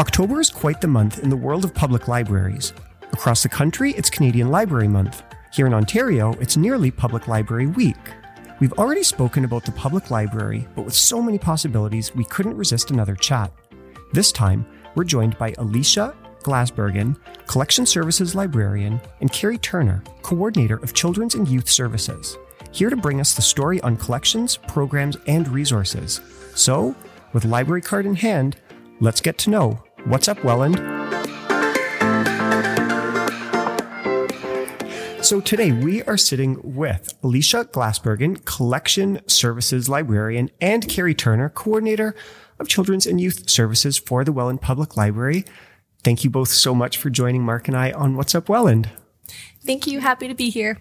October is quite the month in the world of public libraries. Across the country, it's Canadian Library Month. Here in Ontario, it's nearly Public Library Week. We've already spoken about the public library, but with so many possibilities, we couldn't resist another chat. This time, we're joined by Alicia Glasbergen, Collection Services Librarian, and Carrie Turner, Coordinator of Children's and Youth Services, here to bring us the story on collections, programs, and resources. So, with library card in hand, let's get to know what's up, Welland. So today we are sitting with Alicia Glasbergen, Collection Services Librarian, and Carrie Turner, Coordinator of Children's and Youth Services for the Welland Public Library. Thank you both so much for joining Mark and I on What's Up Welland. Thank you. Happy to be here.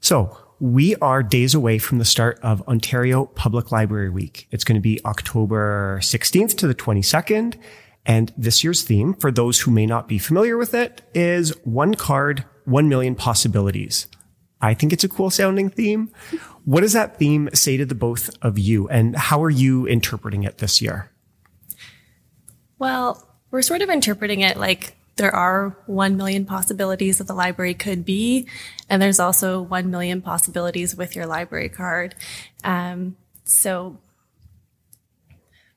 So we are days away from the start of Ontario Public Library Week. It's going to be October 16th to the 22nd. And this year's theme, for those who may not be familiar with it, is One Card, 1,000,000 Possibilities. I think it's a cool sounding theme. What does that theme say to the both of you, and how are you interpreting it this year? Well, we're sort of interpreting it like there are 1,000,000 possibilities that the library could be, and there's also 1,000,000 possibilities with your library card. So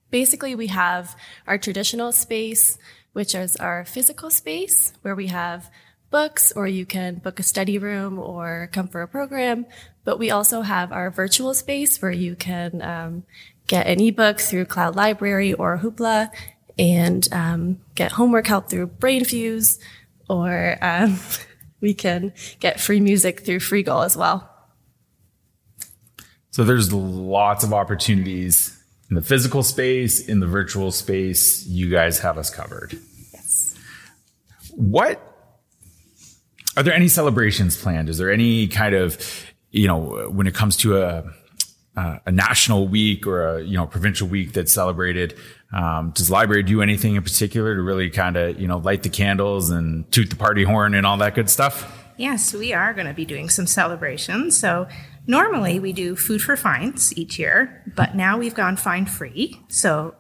basically we have our traditional space, which is our physical space where we have books, or you can book a study room or come for a program. But we also have our virtual space where you can get an ebook through Cloud Library or Hoopla, and get homework help through BrainFuse, or we can get free music through Freegal as well. So there's lots of opportunities in the physical space, in the virtual space. You guys have us covered. Yes. What are there any celebrations planned? Is there any kind of, when it comes to a national week or a provincial week that's celebrated, does the library do anything in particular to really kind of, light the candles and toot the party horn and all that good stuff? Yes, we are going to be doing some celebrations. So normally we do food for fines each year, but now we've gone fine free. So,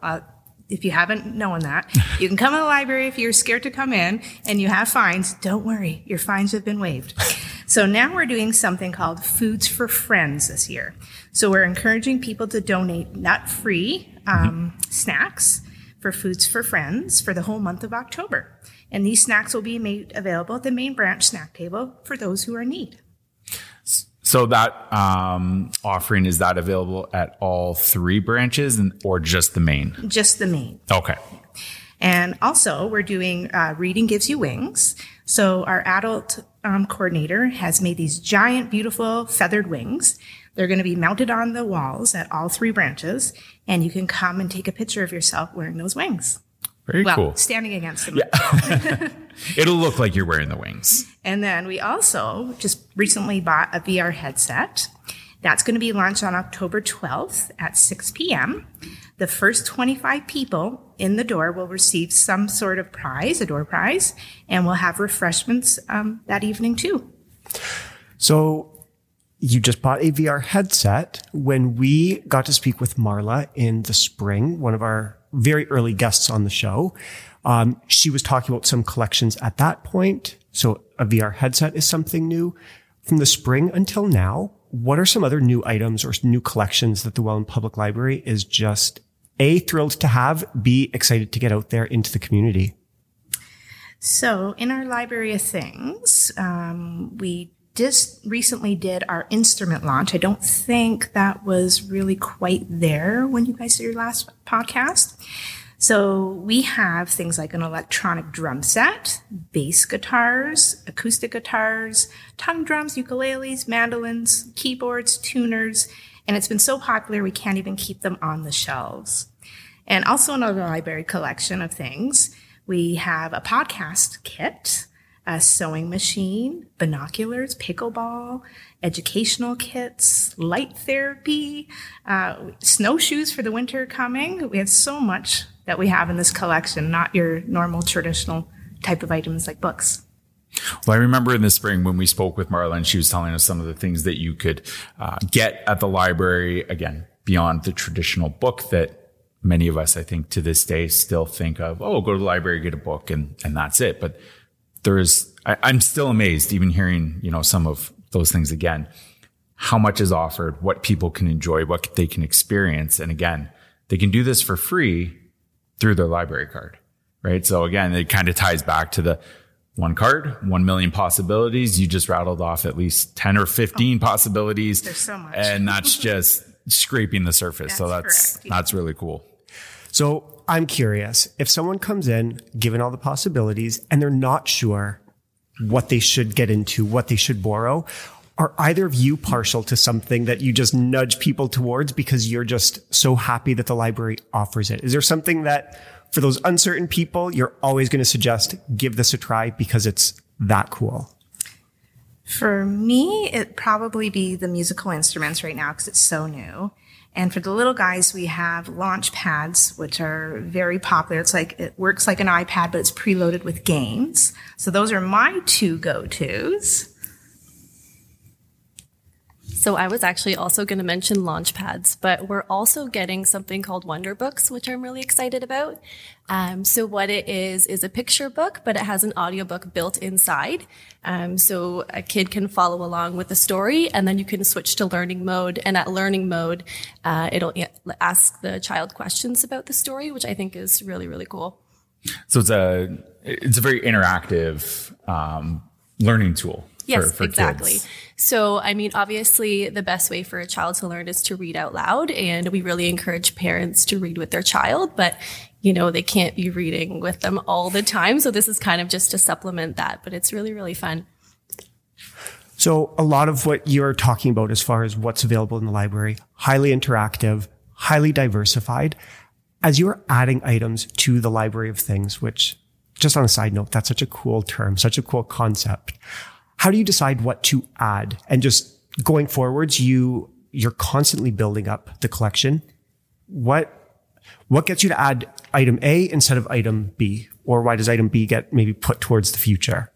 if you haven't known that, you can come to the library if you're scared to come in and you have fines. Don't worry, your fines have been waived. So now we're doing something called Foods for Friends this year. So we're encouraging people to donate nut-free snacks for Foods for Friends for the whole month of October. And these snacks will be made available at the main branch snack table for those who are in need. So that offering, is that available at all three branches or just the main? Just the main. Okay. And also we're doing Reading Gives You Wings. So our adult coordinator has made these giant, beautiful feathered wings. They're going to be mounted on the walls at all three branches. And you can come and take a picture of yourself wearing those wings. Very cool. Standing against them. Yeah. It'll look like you're wearing the wings. And then we also just recently bought a VR headset. That's going to be launched on October 12th at 6 p.m. The first 25 people in the door will receive some sort of prize, a door prize, and we'll have refreshments that evening too. So you just bought a VR headset. When we got to speak with Marla in the spring, one of our very early guests on the show, she was talking about some collections at that point. So a VR headset is something new. From the spring until now, what are some other new items or new collections that the Welland Public Library is just A, thrilled to have, B, excited to get out there into the community? So in our library of things, we just recently did our instrument launch. I don't think that was really quite there when you guys did your last podcast. So we have things like an electronic drum set, bass guitars, acoustic guitars, tongue drums, ukuleles, mandolins, keyboards, tuners, and it's been so popular we can't even keep them on the shelves. And also in our library collection of things, we have a podcast kit, a sewing machine, binoculars, pickleball, educational kits, light therapy, snowshoes for the winter coming. We have so much that we have in this collection, not your normal traditional type of items like books. Well, I remember in the spring when we spoke with Marla, and she was telling us some of the things that you could get at the library, again, beyond the traditional book that many of us, I think, to this day still think of, oh, go to the library, get a book, and that's it. But there's, I'm still amazed, even hearing, you know, some of those things again, how much is offered, what people can enjoy, what they can experience. And again, they can do this for free through their library card, right? So again, it kind of ties back to the one card, 1 million possibilities. You just rattled off at least 10 or 15 possibilities. There's so much. And that's just scraping the surface. That's so correct, yeah. That's really cool. So I'm curious, if someone comes in, given all the possibilities, and they're not sure what they should get into, what they should borrow, are either of you partial to something that you just nudge people towards because you're just so happy that the library offers it? Is there something that, for those uncertain people, you're always going to suggest, give this a try because it's that cool? For me, it'd probably be the musical instruments right now because it's so new. And for the little guys, we have launch pads, which are very popular. It's like, it works like an iPad, but it's preloaded with games. So those are my two go-tos. So I was actually also going to mention launch pads, but we're also getting something called Wonder Books, which I'm really excited about. So what it is a picture book, but it has an audiobook built inside. So a kid can follow along with the story, and then you can switch to learning mode. And at learning mode, it'll ask the child questions about the story, which I think is really, really cool. So it's a very interactive learning tool. Yes, for exactly. Kids. So, I mean, obviously, the best way for a child to learn is to read out loud. And we really encourage parents to read with their child. But, you know, they can't be reading with them all the time. So this is kind of just to supplement that. But it's really, really fun. So a lot of what you're talking about as far as what's available in the library, highly interactive, highly diversified. As you're adding items to the library of things, which, just on a side note, that's such a cool term, such a cool concept. How do you decide what to add? And just going forwards, you're constantly building up the collection. What gets you to add item A instead of item B? Or why does item B get maybe put towards the future?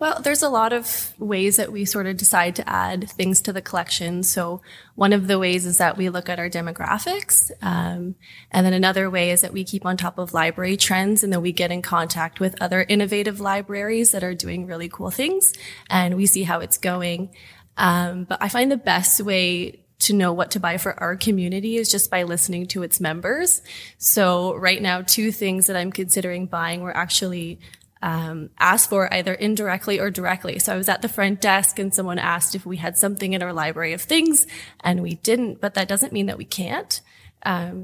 Well, there's a lot of ways that we sort of decide to add things to the collection. So one of the ways is that we look at our demographics. And then another way is that we keep on top of library trends, and then we get in contact with other innovative libraries that are doing really cool things, and we see how it's going. But I find the best way to know what to buy for our community is just by listening to its members. So right now, two things that I'm considering buying were actually asked for either indirectly or directly. So I was at the front desk and someone asked if we had something in our library of things, and we didn't, but that doesn't mean that we can't.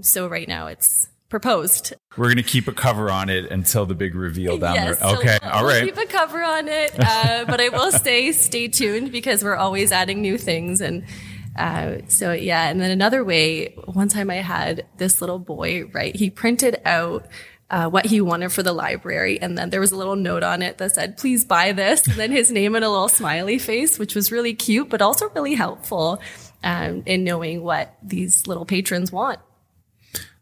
So right now it's proposed. We're going to keep a cover on it until the big reveal down there. Yes, okay. So all right. Keep a cover on it. But I will say stay tuned because we're always adding new things. And so yeah. And then another way, one time I had this little boy, right? He printed out what he wanted for the library. And then there was a little note on it that said, please buy this. And then his name and a little smiley face, which was really cute, but also really helpful in knowing what these little patrons want.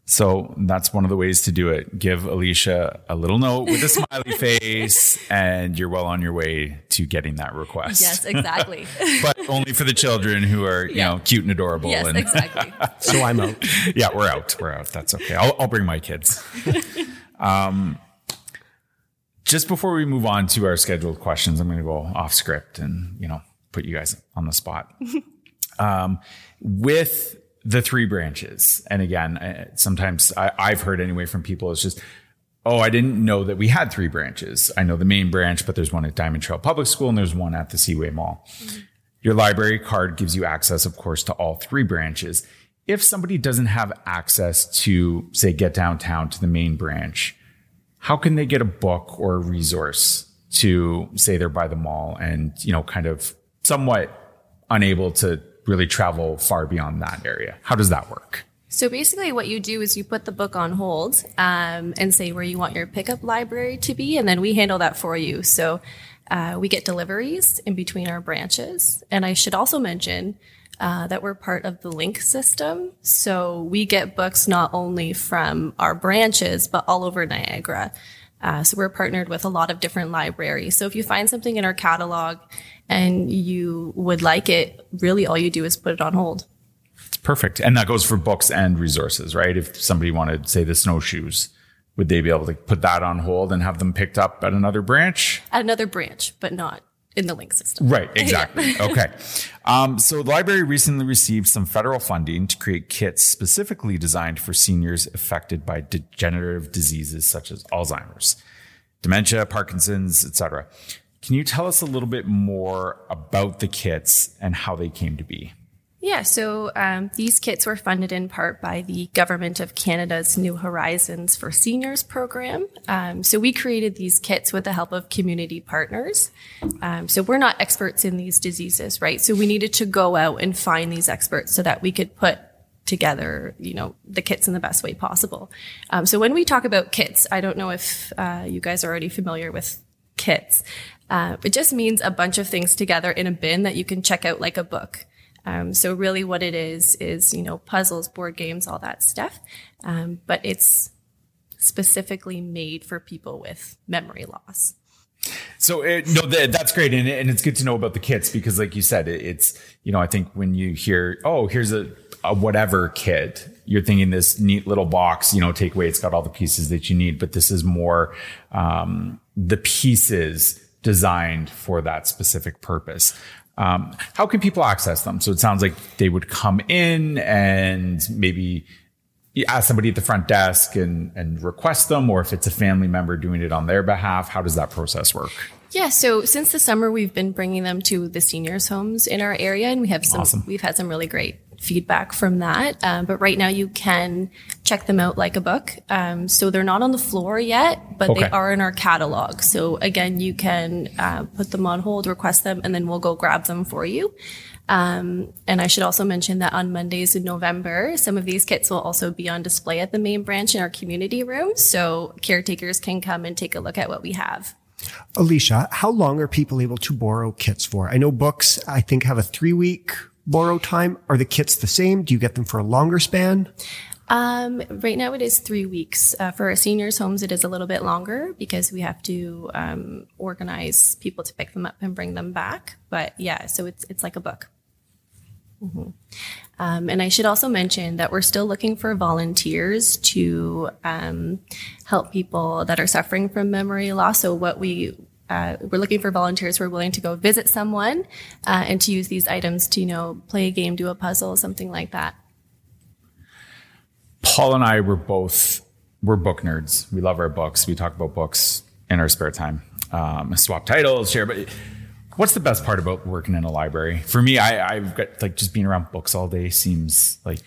So that's one of the ways to do it. Give Alicia a little note with a smiley face and you're well on your way to getting that request. Yes, exactly. But only for the children who are, you know, cute and adorable. Yes, and exactly. So I'm out. Yeah, we're out. We're out. That's okay. I'll bring my kids. Just before we move on to our scheduled questions, I'm going to go off script and, you know, put you guys on the spot. With the three branches. And again, sometimes I've heard anyway from people, it's just, oh, I didn't know that we had three branches. I know the main branch, but there's one at Diamond Trail Public School and there's one at the Seaway Mall. Mm-hmm. Your library card gives you access, of course, to all three branches. If somebody doesn't have access to, say, Get Downtown, to the main branch, how can they get a book or a resource to, say, they're by the mall and, you know, kind of somewhat unable to really travel far beyond that area? How does that work? So basically what you do is you put the book on hold and say where you want your pickup library to be, and then we handle that for you. So we get deliveries in between our branches. And I should also mention that we're part of the Link system. So we get books not only from our branches, but all over Niagara. So we're partnered with a lot of different libraries. So if you find something in our catalog and you would like it, really all you do is put it on hold. Perfect. And that goes for books and resources, right? If somebody wanted, say, the snowshoes, would they be able to put that on hold and have them picked up at another branch? At another branch, but not in the link system. Right, exactly. Yeah. Okay. So the library recently received some federal funding to create kits specifically designed for seniors affected by degenerative diseases such as Alzheimer's, dementia, Parkinson's, etc. Can you tell us a little bit more about the kits and how they came to be? Yeah, so these kits were funded in part by the Government of Canada's New Horizons for Seniors program. So we created these kits with the help of community partners. So we're not experts in these diseases, right? So we needed to go out and find these experts so that we could put together, you know, the kits in the best way possible. So when we talk about kits, I don't know if you guys are already familiar with kits. It just means a bunch of things together in a bin that you can check out like a book. So really what it is, you know, puzzles, board games, all that stuff. But it's specifically made for people with memory loss. So that's great. And it's good to know about the kits because like you said, it's, you know, I think when you hear, oh, here's a whatever kit, you're thinking this neat little box, you know, take away, it's got all the pieces that you need, but this is more the pieces designed for that specific purpose. How can people access them? So it sounds like they would come in and maybe ask somebody at the front desk and request them, or if it's a family member doing it on their behalf, how does that process work? Yeah, so since the summer, we've been bringing them to the seniors' homes in our area, and we have some. Awesome. We've had some really great feedback from that. But right now, you can check them out like a book. So they're not on the floor yet, but They are in our catalog. So again, you can put them on hold, request them, and then we'll go grab them for you. And I should also mention that on Mondays in November, some of these kits will also be on display at the main branch in our community room. So caretakers can come and take a look at what we have. Alicia, how long are people able to borrow kits for? I know books, I think, have a 3-week borrow time. Are the kits the same? Do you get them for a longer span? Right now it is 3 weeks. For our seniors' homes, it is a little bit longer because we have to organize people to pick them up and bring them back. But yeah, so it's like a book. Mm-hmm. And I should also mention that we're still looking for volunteers to help people that are suffering from memory loss. So what we're looking for volunteers who are willing to go visit someone and to use these items to, you know, play a game, do a puzzle, something like that. Paul and I we're book nerds. We love our books. We talk about books in our spare time. Swap titles, share, but what's the best part about working in a library? For me, I've got like just being around books all day seems like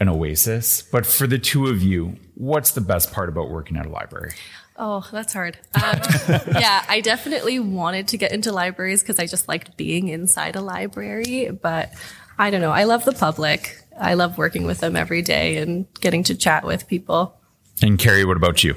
an oasis. But for the two of you, what's the best part about working at a library? Oh, that's hard. Yeah, I definitely wanted to get into libraries because I just liked being inside a library. But I don't know. I love the public. I love working with them every day and getting to chat with people. And Carrie, what about you?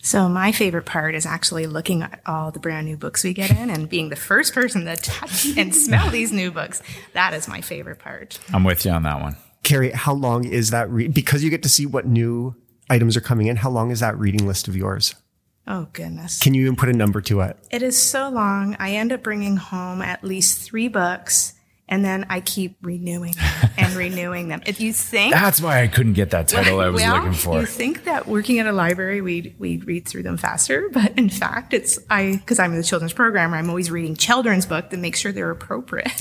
So my favorite part is actually looking at all the brand new books we get in and being the first person to touch and smell these new books. That is my favorite part. I'm with you on that one. Carrie, how long is that? Because you get to see what new items are coming in. How long is that reading list of yours? Oh, goodness. Can you even put a number to it? It is so long. I end up bringing home at least 3 books. And then I keep renewing them and renewing them. If you think that's why I couldn't get that title I was looking for. You think that working at a library we'd read through them faster, but in fact because I'm the children's programmer, I'm always reading children's books to make sure they're appropriate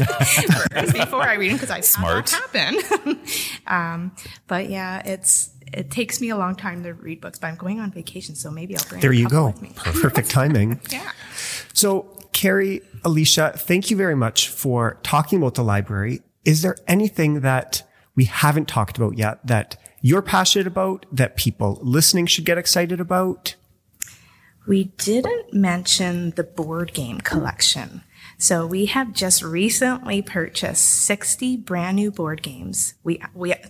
before I read them because I smart saw that happen. But yeah, it takes me a long time to read books, but I'm going on vacation, so maybe I'll bring there you go. With me. Perfect timing. Yeah. So. Carrie, Alicia, thank you very much for talking about the library. Is there anything that we haven't talked about yet that you're passionate about, that people listening should get excited about? We didn't mention the board game collection. So we have just recently purchased 60 brand new board games we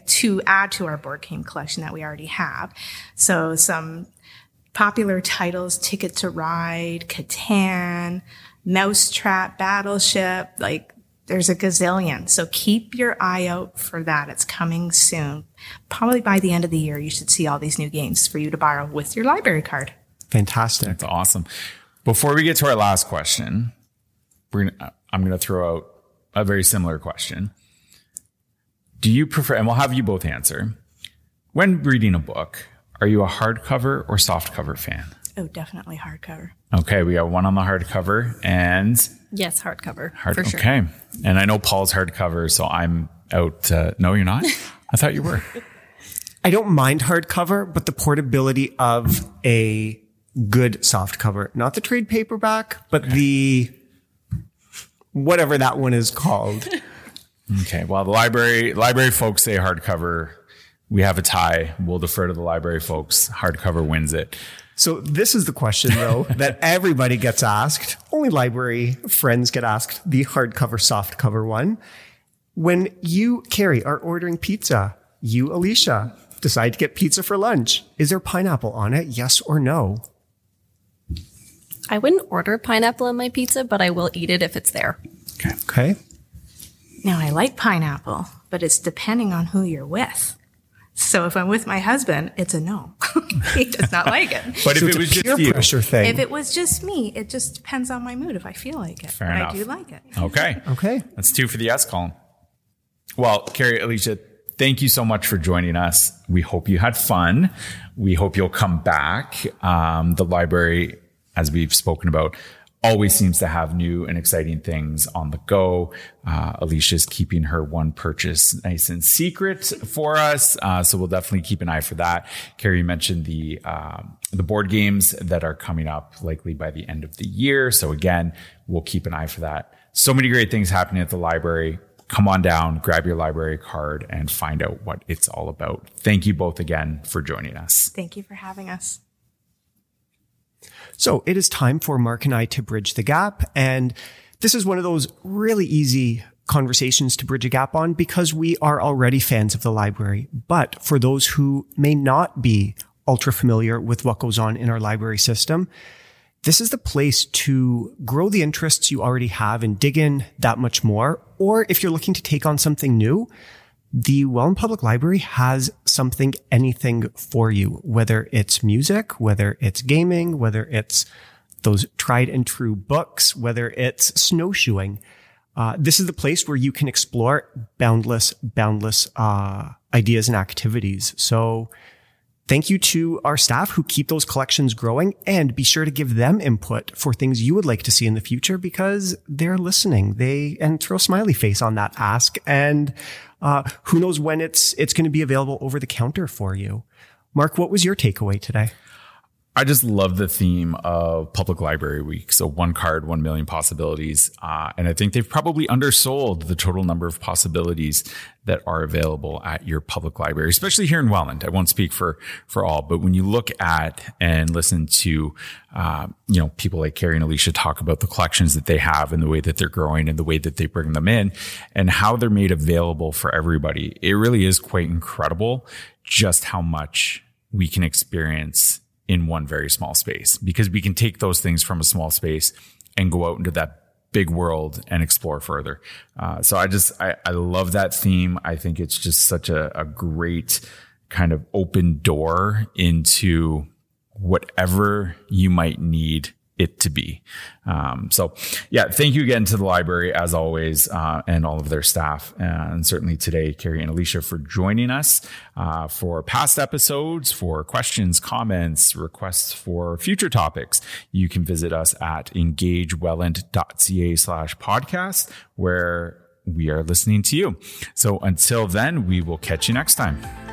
to add to our board game collection that we already have. So some popular titles, Ticket to Ride, Catan, Mousetrap, Battleship, like there's a gazillion. So keep your eye out for that. It's coming soon. Probably by the end of the year, you should see all these new games for you to borrow with your library card. Fantastic. That's awesome. Before we get to our last question, I'm going to throw out a very similar question. Do you prefer, and we'll have you both answer, when reading a book, are you a hardcover or softcover fan? Oh, definitely hardcover. Okay, we got one on the hardcover and... Yes, hardcover, for sure. Okay, and I know Paul's hardcover, so I'm out. No, you're not? I thought you were. I don't mind hardcover, but the portability of a good softcover, not the trade paperback, but the whatever that one is called. Okay, well, the library folks say hardcover. We have a tie. We'll defer to the library folks. Hardcover wins it. So this is the question, though, that everybody gets asked. Only library friends get asked the hardcover, softcover one. When you, Carrie, are ordering pizza, you, Alicia, decide to get pizza for lunch. Is there pineapple on it? Yes or no? I wouldn't order pineapple on my pizza, but I will eat it if it's there. Okay. Now, I like pineapple, but it's depending on who you're with. So if I'm with my husband, it's a no. He does not like it. But so if it was just you, pressure thing. If it was just me, it just depends on my mood. If I feel like it, fair enough. I do like it. Okay. That's two for the yes column. Well, Carrie, Alicia, thank you so much for joining us. We hope you had fun. We hope you'll come back. The library, as we've spoken about, always seems to have new and exciting things on the go. Alicia's keeping her one purchase nice and secret for us. So we'll definitely keep an eye for that. Carrie mentioned the board games that are coming up likely by the end of the year. So again, we'll keep an eye for that. So many great things happening at the library. Come on down, grab your library card and find out what it's all about. Thank you both again for joining us. Thank you for having us. So it is time for Mark and I to bridge the gap. And this is one of those really easy conversations to bridge a gap on because we are already fans of the library. But for those who may not be ultra familiar with what goes on in our library system, this is the place to grow the interests you already have and dig in that much more. Or if you're looking to take on something new, the Welland Public Library has something, anything for you, whether it's music, whether it's gaming, whether it's those tried and true books, whether it's snowshoeing. This is the place where you can explore boundless ideas and activities. So thank you to our staff who keep those collections growing, and be sure to give them input for things you would like to see in the future because they're listening. And throw a smiley face on that ask, and who knows when it's going to be available over the counter for you. Mark, what was your takeaway today? I just love the theme of Public Library Week. So one card, 1,000,000 possibilities. And I think they've probably undersold the total number of possibilities that are available at your public library, especially here in Welland. I won't speak for all, but when you look at and listen to, people like Carrie and Alicia talk about the collections that they have and the way that they're growing and the way that they bring them in and how they're made available for everybody, it really is quite incredible just how much we can experience in one very small space, because we can take those things from a small space and go out into that big world and explore further. So I love that theme. I think it's just such a great kind of open door into whatever you might need it to be. So thank you again to the library as always, and all of their staff. And certainly today, Carrie and Alicia, for joining us, for past episodes, for questions, comments, requests for future topics. You can visit us at engagewelland.ca/podcast, where we are listening to you. So until then, we will catch you next time.